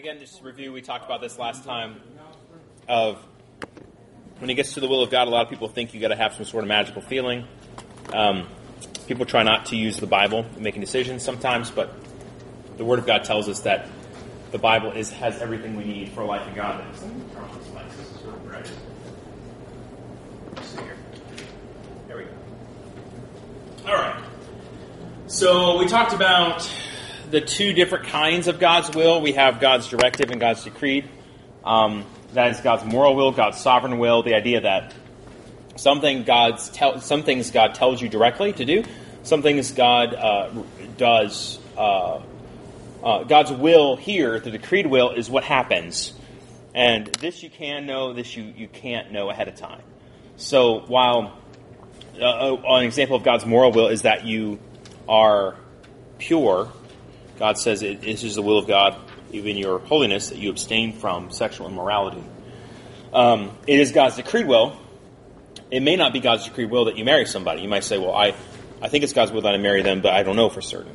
Again, just to review, we talked about this last time of when it gets to the will of God, a lot of people think you got to have some sort of magical feeling. People try not to use the Bible in making decisions sometimes, but the Word of God tells us that the Bible has everything we need for life and godliness. There we go. All right. So we talked about the two different kinds of God's will. We have God's directive and God's decreed. That is God's moral will, God's sovereign will, the idea that some things God tells you directly to do, some things God does. God's will here, the decreed will, is what happens. And this you can know, this you can't know ahead of time. So while an example of God's moral will is that you are pure, God says this is the will of God, even your holiness, that you abstain from sexual immorality. It is God's decreed will. It may not be God's decreed will that you marry somebody. You might say, well, I think it's God's will that I marry them, but I don't know for certain.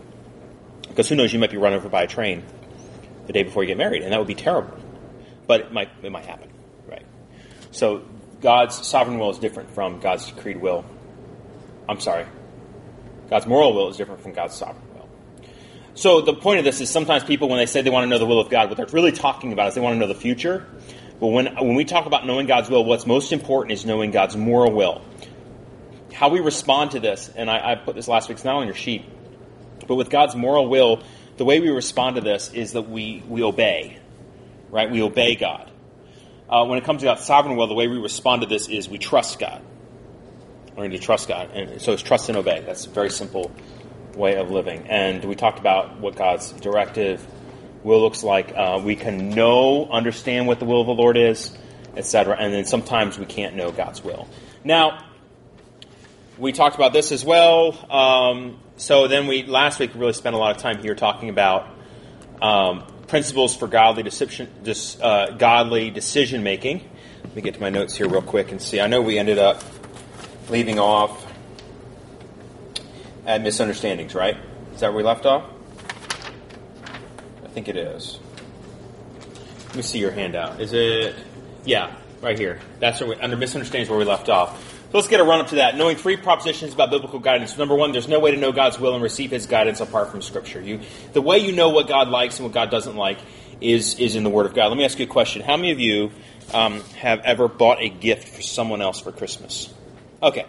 Because who knows, you might be run over by a train the day before you get married, and that would be terrible. But it might happen, right? So God's sovereign will is different from God's decreed will. I'm sorry. God's moral will is different from God's sovereign will. So the point of this is sometimes people, when they say they want to know the will of God, what they're really talking about is they want to know the future. But when we talk about knowing God's will, what's most important is knowing God's moral will. How we respond to this, and I put this last week, it's not on your sheet, but with God's moral will, the way we respond to this is that we obey, right? We obey God. When it comes to God's sovereign will, the way we respond to this is we trust God. We need to trust God. And so it's trust and obey. That's a very simple way of living. And we talked about what God's directive will looks like. We can understand what the will of the Lord is, etc. And then sometimes we can't know God's will. Now, we talked about this as well. So then last week, we really spent a lot of time here talking about principles for godly decision-making. Let me get to my notes here real quick and see. I know we ended up leaving off at misunderstandings, right? Is that where we left off? I think it is. Let me see your handout. Is it? Yeah, right here. That's where under misunderstandings where we left off. So let's get a run-up to that. Knowing three propositions about biblical guidance. Number one, there's no way to know God's will and receive His guidance apart from Scripture. The way you know what God likes and what God doesn't like is in the Word of God. Let me ask you a question. How many of you have ever bought a gift for someone else for Christmas? Okay.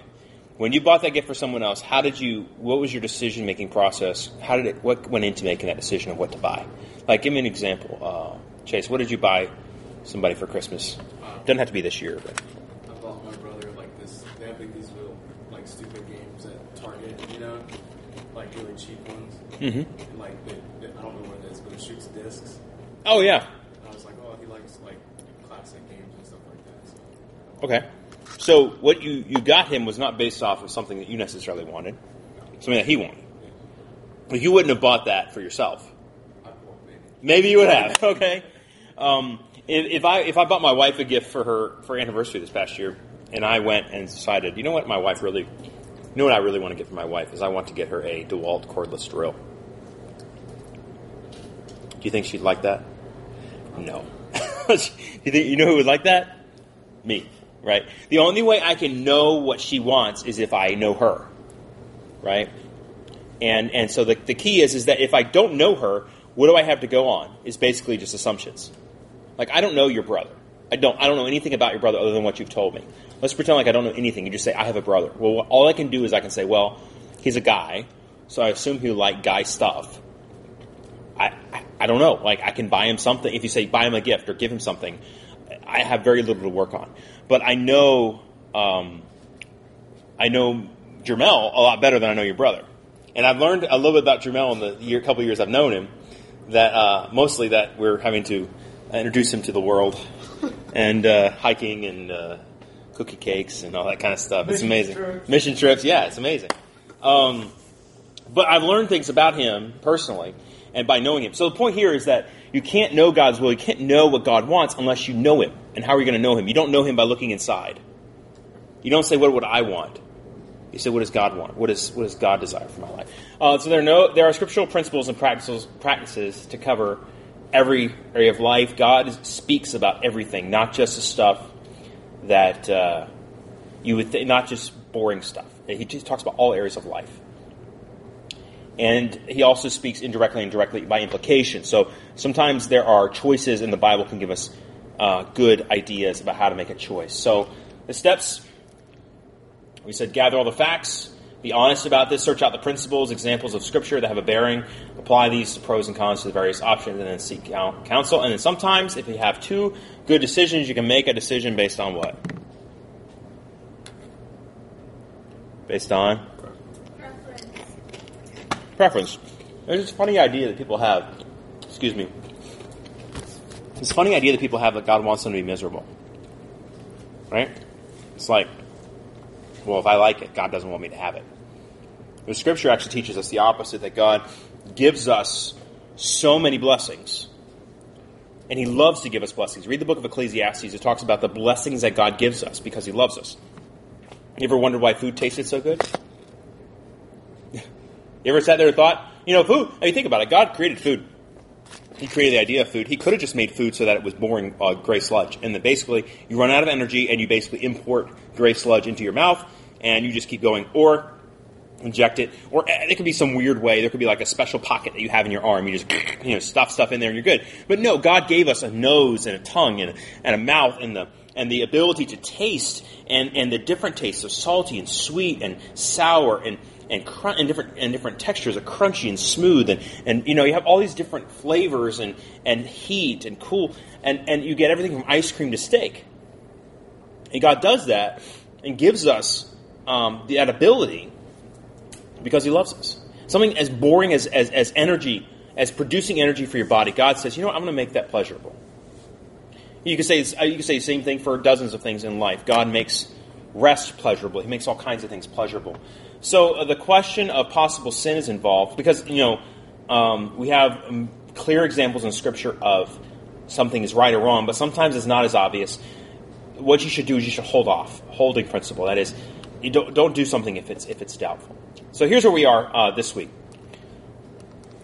When you bought that gift for someone else, what was your decision-making process? What went into making that decision of what to buy? Like, give me an example. Chase, what did you buy somebody for Christmas? Doesn't have to be this year, but... really cheap ones. Mm-hmm. And I don't know what it is, but it shoots discs. Oh, yeah. And I was like, oh, he likes, classic games and stuff like that. So. Okay. So what you got him was not based off of something that you necessarily wanted. No. Something that he wanted. Yeah. But you wouldn't have bought that for yourself. Maybe you would have, okay? If I bought my wife a gift for her anniversary this past year, and I went and decided, you know what I really want to get for my wife is I want to get her a DeWalt cordless drill. Do you think she'd like that? No. You know who would like that? Me, right? The only way I can know what she wants is if I know her, right? And so the key is that if I don't know her, what do I have to go on? It's basically just assumptions. Like, I don't know your brother. I don't know anything about your brother other than what you've told me. Let's pretend like I don't know anything. You just say, I have a brother. Well, all I can do is I can say, well, he's a guy, so I assume he'll like guy stuff. I don't know. I can buy him something. If you say buy him a gift or give him something, I have very little to work on. But I know Jermel a lot better than I know your brother. And I've learned a little bit about Jermel in the couple of years I've known him, that mostly that we're having to introduce him to the world and hiking and... cookie cakes and all that kind of stuff. It's amazing. Mission trips. Yeah, it's amazing. But I've learned things about him personally and by knowing him. So the point here is that you can't know God's will. You can't know what God wants unless you know him. And how are you going to know him? You don't know him by looking inside. You don't say, what would I want? You say, what does God want? What does God desire for my life? So there are scriptural principles and practices to cover every area of life. God speaks about everything, not just the stuff that you would think, not just boring stuff. He just talks about all areas of life. And he also speaks indirectly and directly by implication. So sometimes there are choices, and the Bible can give us good ideas about how to make a choice. So the steps, we said gather all the facts, be honest about this, search out the principles, examples of Scripture that have a bearing, apply these to pros and cons to the various options, and then seek counsel. And then sometimes, if you have two good decisions, you can make a decision based on what? Based on? Preference. There's this funny idea that people have. Excuse me. This funny idea that people have that God wants them to be miserable. Right? It's like, well, if I like it, God doesn't want me to have it. The Scripture actually teaches us the opposite, that God gives us so many blessings. And He loves to give us blessings. Read the book of Ecclesiastes. It talks about the blessings that God gives us because He loves us. You ever wondered why food tasted so good? You ever sat there and thought, food? I mean, think about it. God created food. He created the idea of food. He could have just made food so that it was boring gray sludge. And then basically, you run out of energy and you basically import gray sludge into your mouth and you just keep going, or inject it. Or it could be some weird way. There could be like a special pocket that you have in your arm. You just, stuff stuff in there and you're good. But no, God gave us a nose and a tongue and a mouth and the ability to taste and the different tastes of salty and sweet and sour and different textures, are crunchy and smooth, and you have all these different flavors and heat and cool, and you get everything from ice cream to steak. And God does that and gives us that ability because He loves us. Something as boring as energy, as producing energy for your body, God says, I'm going to make that pleasurable. You can say the same thing for dozens of things in life. God makes rest pleasurable. He makes all kinds of things pleasurable. So the question of possible sin is involved because, we have clear examples in Scripture of something is right or wrong, but sometimes it's not as obvious. What you should do is you should hold off, holding principle. That is, you don't do something if it's doubtful. So here's where we are this week.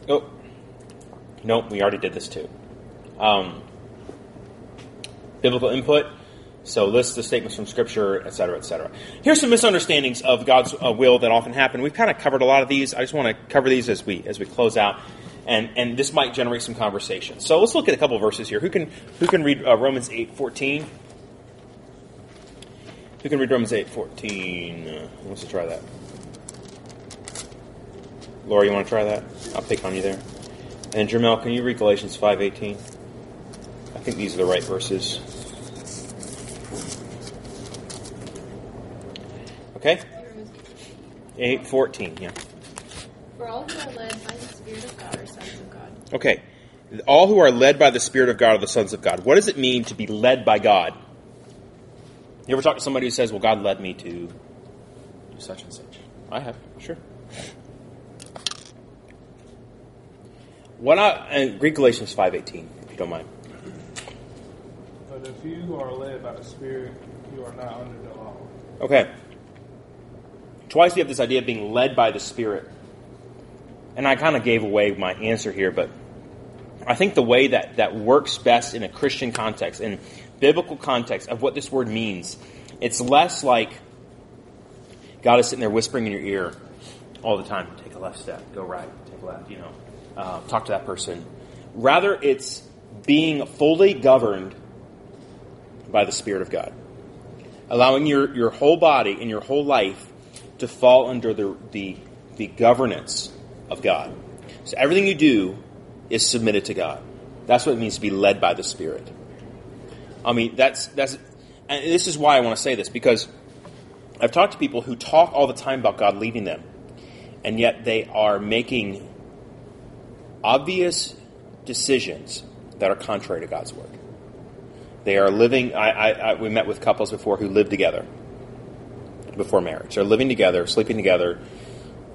Oh, nope, we already did this too. Biblical input. So list the statements from Scripture, etc., etc. Here's some misunderstandings of God's will that often happen. We've kind of covered a lot of these. I just want to cover these as we close out, and this might generate some conversation. So let's look at a couple of verses here. Who can read Romans 8:14? Who can read Romans 8:14? Who wants to try that? Laura, you want to try that? I'll pick on you there. And Jermel, can you read Galatians 5:18? I think these are the right verses. Okay? 8:14, yeah. For all who are led by the Spirit of God are sons of God. Okay. All who are led by the Spirit of God are the sons of God. What does it mean to be led by God? You ever talk to somebody who says, well, God led me to do such and such? I have, sure. Read Galatians 5:18, if you don't mind. But if you are led by the Spirit, you are not under the law. Okay. Twice you have this idea of being led by the Spirit. And I kind of gave away my answer here, but I think the way that works best in a Christian context, in biblical context of what this word means, it's less like God is sitting there whispering in your ear all the time, take a left step, go right, take left, talk to that person. Rather, it's being fully governed by the Spirit of God. Allowing your whole body and your whole life to fall under the governance of God. So everything you do is submitted to God. That's what it means to be led by the Spirit. I mean, that's and this is why I want to say this, because I've talked to people who talk all the time about God leading them, and yet they are making obvious decisions that are contrary to God's word. They are living, we met with couples before who lived together. Before marriage. They're living together, sleeping together.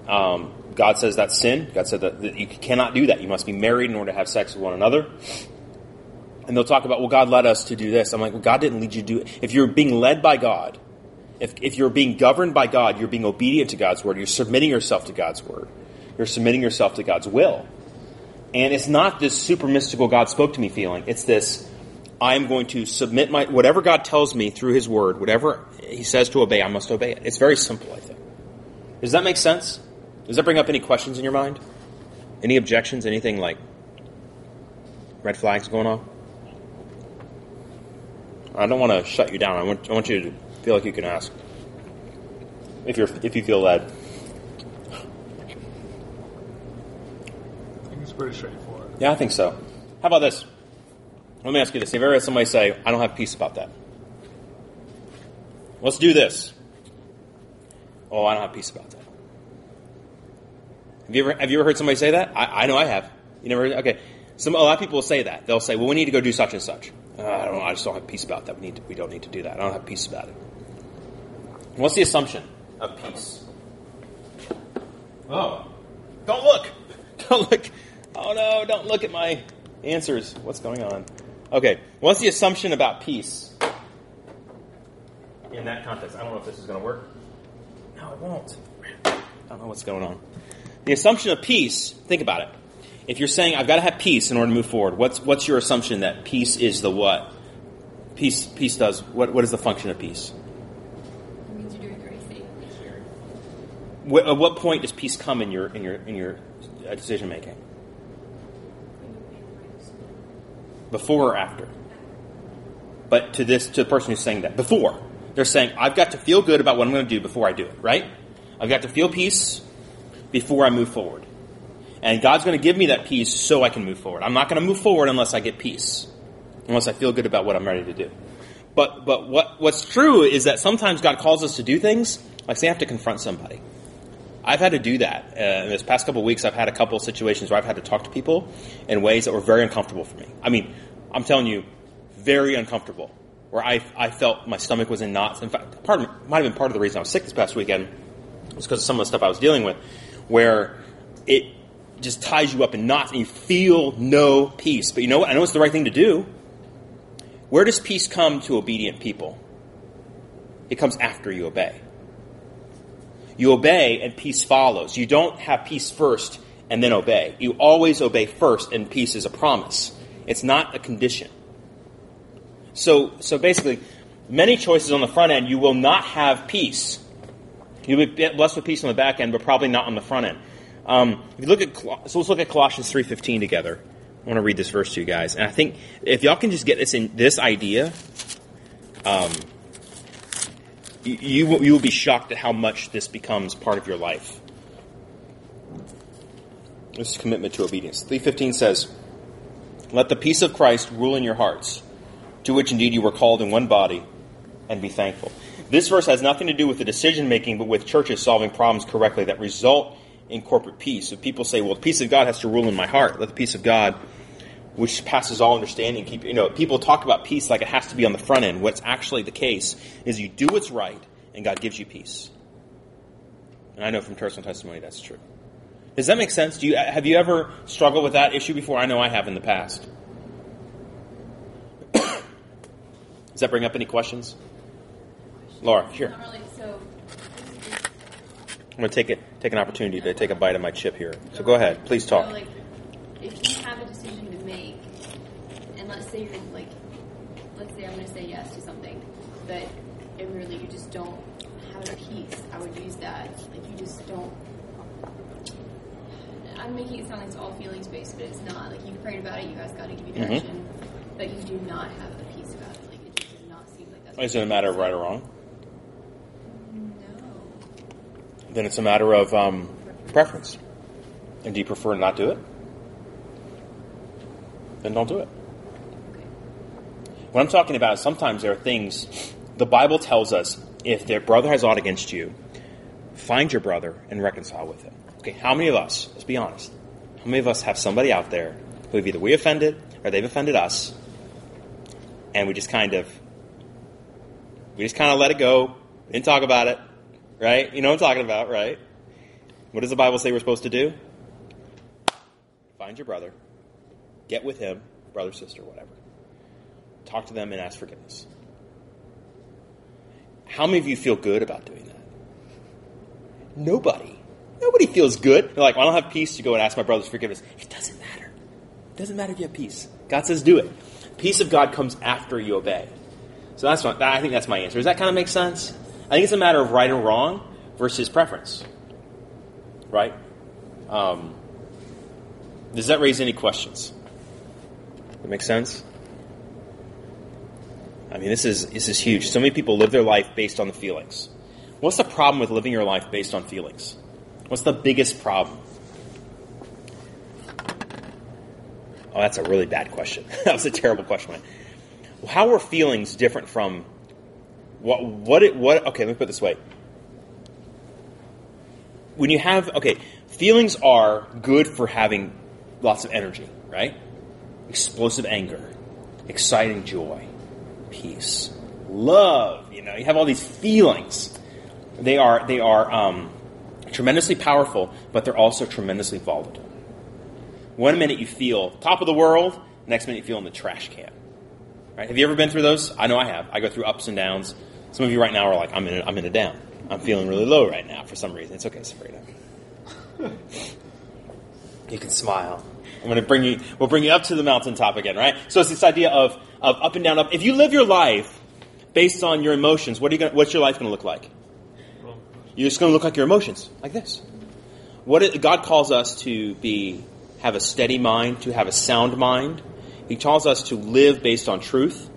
God says that's sin. God said that you cannot do that. You must be married in order to have sex with one another. And they'll talk about, well, God led us to do this. I'm like, well, God didn't lead you to do it. If you're being led by God, if you're being governed by God, you're being obedient to God's word. You're submitting yourself to God's word. You're submitting yourself to God's will. And it's not this super mystical God spoke to me feeling. It's this, I'm going to submit my, whatever God tells me through his word, whatever he says to obey, I must obey it. It's very simple, I think. Does that make sense? Does that bring up any questions in your mind? Any objections? Anything like red flags going on? I don't want to shut you down. I want you to feel like you can ask if you feel led. I think it's pretty straightforward. Yeah, I think so. How about this? Let me ask you this. Have you ever had somebody say, I don't have peace about that? Let's do this. Oh, I don't have peace about that. Have you ever heard somebody say that? I know I have. You never heard? Okay. A lot of people will say that. They'll say, well, we need to go do such and such. I don't know. I just don't have peace about that. We don't need to do that. I don't have peace about it. And what's the assumption of peace? Oh. Don't look. Don't look. Oh, no. Don't look at my... answers. What's going on? Okay. What's the assumption about peace in that context? I don't know if this is going to work. No, it won't. I don't know what's going on. The assumption of peace, think about it. If you're saying, I've got to have peace in order to move forward, what's your assumption that peace is the what? Peace does, what is the function of peace? It means you're doing the right thing. At what point does peace come in your decision making? Before or after? But to the person who's saying that, before. They're saying, I've got to feel good about what I'm going to do before I do it, right? I've got to feel peace before I move forward. And God's going to give me that peace so I can move forward. I'm not going to move forward unless I get peace, unless I feel good about what I'm ready to do. But what's true is that sometimes God calls us to do things, like say I have to confront somebody. I've had to do that. In this past couple of weeks, I've had a couple of situations where I've had to talk to people in ways that were very uncomfortable for me. I mean, I'm telling you, very uncomfortable, where I felt my stomach was in knots. In fact, might have been part of the reason I was sick this past weekend was because of some of the stuff I was dealing with, where it just ties you up in knots and you feel no peace. But you know what? I know it's the right thing to do. Where does peace come to obedient people? It comes after you obey. You obey and peace follows. You don't have peace first and then obey. You always obey first, and peace is a promise. It's not a condition. So basically, many choices on the front end, you will not have peace. You'll be blessed with peace on the back end, but probably not on the front end. Let's look at Colossians 3:15 together. I want to read this verse to you guys, and I think if y'all can just get this idea. You will be shocked at how much this becomes part of your life. This is commitment to obedience. 3:15 says, "Let the peace of Christ rule in your hearts, to which indeed you were called in one body, and be thankful." This verse has nothing to do with the decision making, but with churches solving problems correctly that result in corporate peace. If people say, "Well, the peace of God has to rule in my heart," let the peace of God, which passes all understanding, people talk about peace like it has to be on the front end. What's actually the case is you do what's right, and God gives you peace. And I know from personal testimony that's true. Does that make sense? Have you ever struggled with that issue before? I know I have in the past. Does that bring up any questions? Laura, here. Not really, so... I'm going to take an opportunity to take a bite of my chip here. So go ahead. Please talk. So, if you have a decision to make, and let's say I'm going to say yes to something, but and really you just don't have a peace, I would use that. Like, you just don't, I'm making it sound like it's all feelings-based, but it's not. Like, you prayed about it, you guys got to give you direction, but you do not have a peace about it. Like, it just does not seem like that's... Is it a matter of right or wrong? No. Then it's a matter of preference. And do you prefer to not do it? Then don't do it. What I'm talking about is sometimes there are things the Bible tells us, if their brother has aught against you, find your brother and reconcile with him. Okay, how many of us, let's be honest, how many of us have somebody out there who either we offended or they've offended us, and we just kind of let it go, didn't talk about it, right? You know what I'm talking about, right? What does the Bible say we're supposed to do? Find your brother. Get with him, brother, sister, whatever. Talk to them and ask forgiveness. How many of you feel good about doing that? Nobody. Nobody feels good. They're like, well, I don't have peace to go and ask my brother's forgiveness. It doesn't matter. Doesn't matter if you have peace. God says do it. Peace of God comes after you obey. So that's what, I think that's my answer. Does that kind of make sense? I think it's a matter of right and wrong versus preference. Right? Does that raise any questions? That makes sense? I mean, this is huge. So many people live their life based on the feelings. What's the problem with living your life based on feelings? What's the biggest problem? Oh, that's a really bad question. That was a terrible question. How are feelings different from what? Okay, let me put it this way. When you have, okay, feelings are good for having lots of energy, right? Explosive anger, exciting joy, peace, love. You know, you have all these feelings. They are tremendously powerful, but they're also tremendously volatile. One minute you feel top of the world, next minute you feel in the trash can. Right? Have you ever been through those? I know I have. I go through ups and downs. Some of you right now are like, I'm in a down. I'm feeling really low right now for some reason. It's okay, Sabrina. You can smile. We'll bring you up to the mountaintop again, right? So it's this idea of up and down, up. If you live your life based on your emotions, what's your life going to look like? You're just going to look like your emotions, like this. God calls us to have a steady mind, to have a sound mind. He calls us to live based on truth,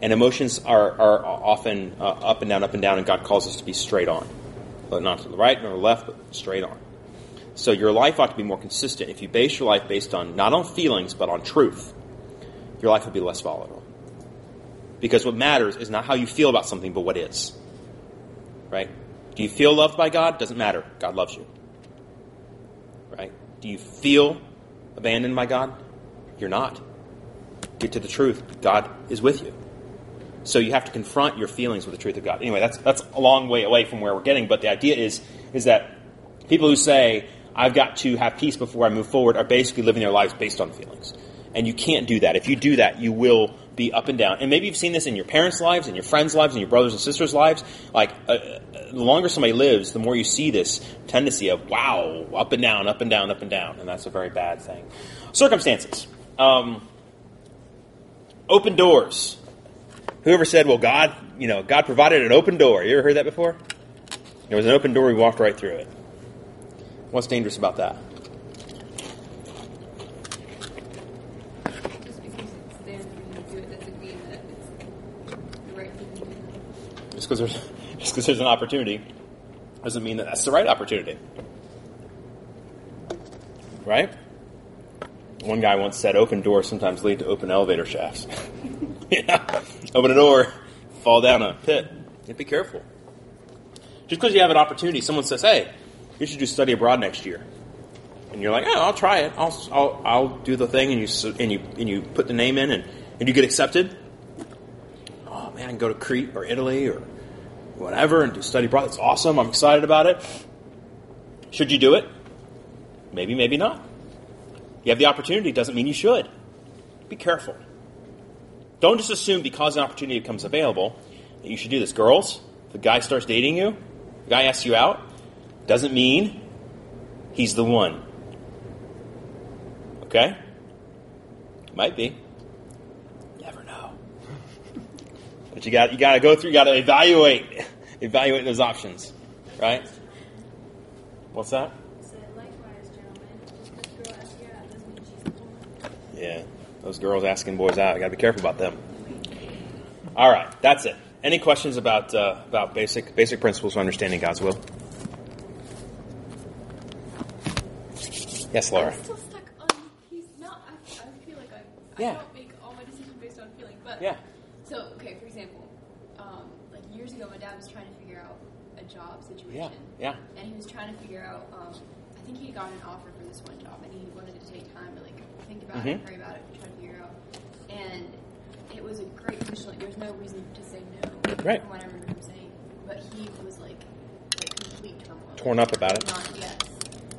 and emotions are often up and down, and God calls us to be straight on, but not to the right nor the left, but straight on. So your life ought to be more consistent. If you base your life based on, not on feelings, but on truth, your life will be less volatile. Because what matters is not how you feel about something, but what is. Right? Do you feel loved by God? Doesn't matter. God loves you. Right? Do you feel abandoned by God? You're not. Get to the truth. God is with you. So you have to confront your feelings with the truth of God. Anyway, that's a long way away from where we're getting, but the idea is that people who say, I've got to have peace before I move forward, are basically living their lives based on feelings. And you can't do that. If you do that, you will be up and down. And maybe you've seen this in your parents' lives, in your friends' lives, in your brothers and sisters' lives. Like, the longer somebody lives, the more you see this tendency of, wow, up and down, up and down, up and down. And that's a very bad thing. Circumstances. Open doors. Whoever said, well, God provided an open door. You ever heard that before? There was an open door, we walked right through it. What's dangerous about that? Just because there's an opportunity doesn't mean that that's the right opportunity. Right? One guy once said, open doors sometimes lead to open elevator shafts. Yeah. Open a door, fall down a pit. And be careful. Just because you have an opportunity, someone says, hey, you should do study abroad next year. And you're like, oh, I'll try it. I'll do the thing. And you put the name in and you get accepted. Oh, man, I can go to Crete or Italy or whatever and do study abroad. That's awesome. I'm excited about it. Should you do it? Maybe, maybe not. You have the opportunity. Doesn't mean you should. Be careful. Don't just assume because an opportunity becomes available that you should do this. Girls, if the guy starts dating you, the guy asks you out, doesn't mean he's the one. Okay? Might be. Never know. But you got to go through, you got to evaluate those options, right? What's that? Yeah, those girls asking boys out. You got to be careful about them. All right, that's it. Any questions about basic principles for understanding God's will? Yes, Laura. I'm still stuck on peace. I feel like I don't make all my decisions based on feeling. But yeah. So, okay, for example, like years ago, my dad was trying to figure out a job situation. Yeah. And he was trying to figure out. I think he got an offer for this one job, and he wanted to take time to like think about it, pray about it, and try to figure out. And it was a great decision. Like, there's no reason to say no. Right. From what I remember him saying, but he was like complete turmoil. Torn up about it. Not yet.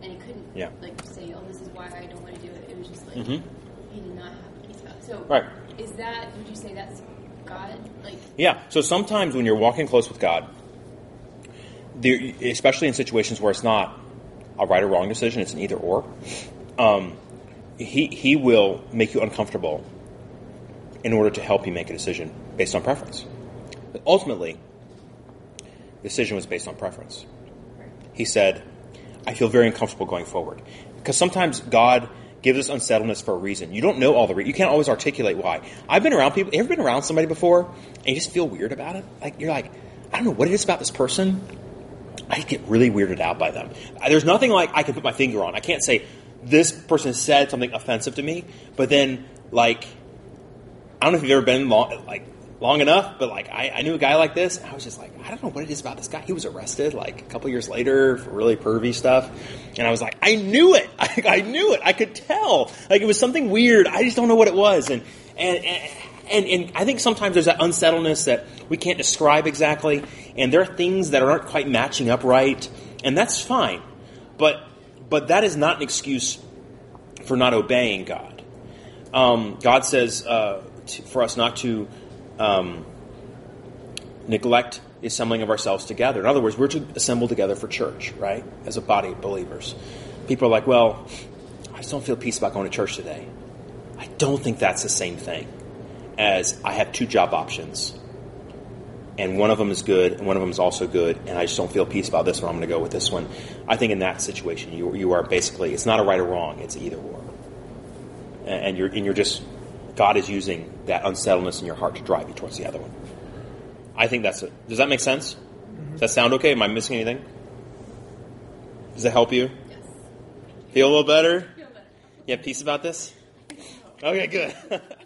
And he couldn't like say, oh, this is why I don't want to do it. It was just like he did not have peace about it. So Is that, would you say that's God? Like, yeah. So sometimes when you're walking close with God, especially in situations where it's not a right or wrong decision, it's an either or, he will make you uncomfortable in order to help you make a decision based on preference. But ultimately, the decision was based on preference. He said, I feel very uncomfortable going forward. Because sometimes God gives us unsettledness for a reason. You don't know all the reasons. You can't always articulate why. I've been around people. You ever been around somebody before and you just feel weird about it? Like, you're like, I don't know what it is about this person. I get really weirded out by them. There's nothing like I can put my finger on. I can't say this person said something offensive to me, but then, like, I don't know if you've ever been long enough, but like I knew a guy like this, and I was just like, I don't know what it is about this guy. He was arrested like a couple years later for really pervy stuff, and I was like, I knew it. I knew it. I could tell. Like, it was something weird. I just don't know what it was, and I think sometimes there's that unsettledness that we can't describe exactly, and there are things that aren't quite matching up right, and that's fine. But that is not an excuse for not obeying God. God says for us not to neglect the assembling of ourselves together. In other words, we're to assemble together for church, right, as a body of believers. People are like, well, I just don't feel peace about going to church today. I don't think that's the same thing as I have two job options, and one of them is good, and one of them is also good, and I just don't feel peace about this one. I'm going to go with this one. I think in that situation, you are basically, it's not a right or wrong, it's either or. And you're just, God is using that unsettledness in your heart to drive you towards the other one. I think that's it. Does that make sense? Mm-hmm. Does that sound okay? Am I missing anything? Does that help you? Yes. Feel a little better? Feel better. You have peace about this? Okay, good.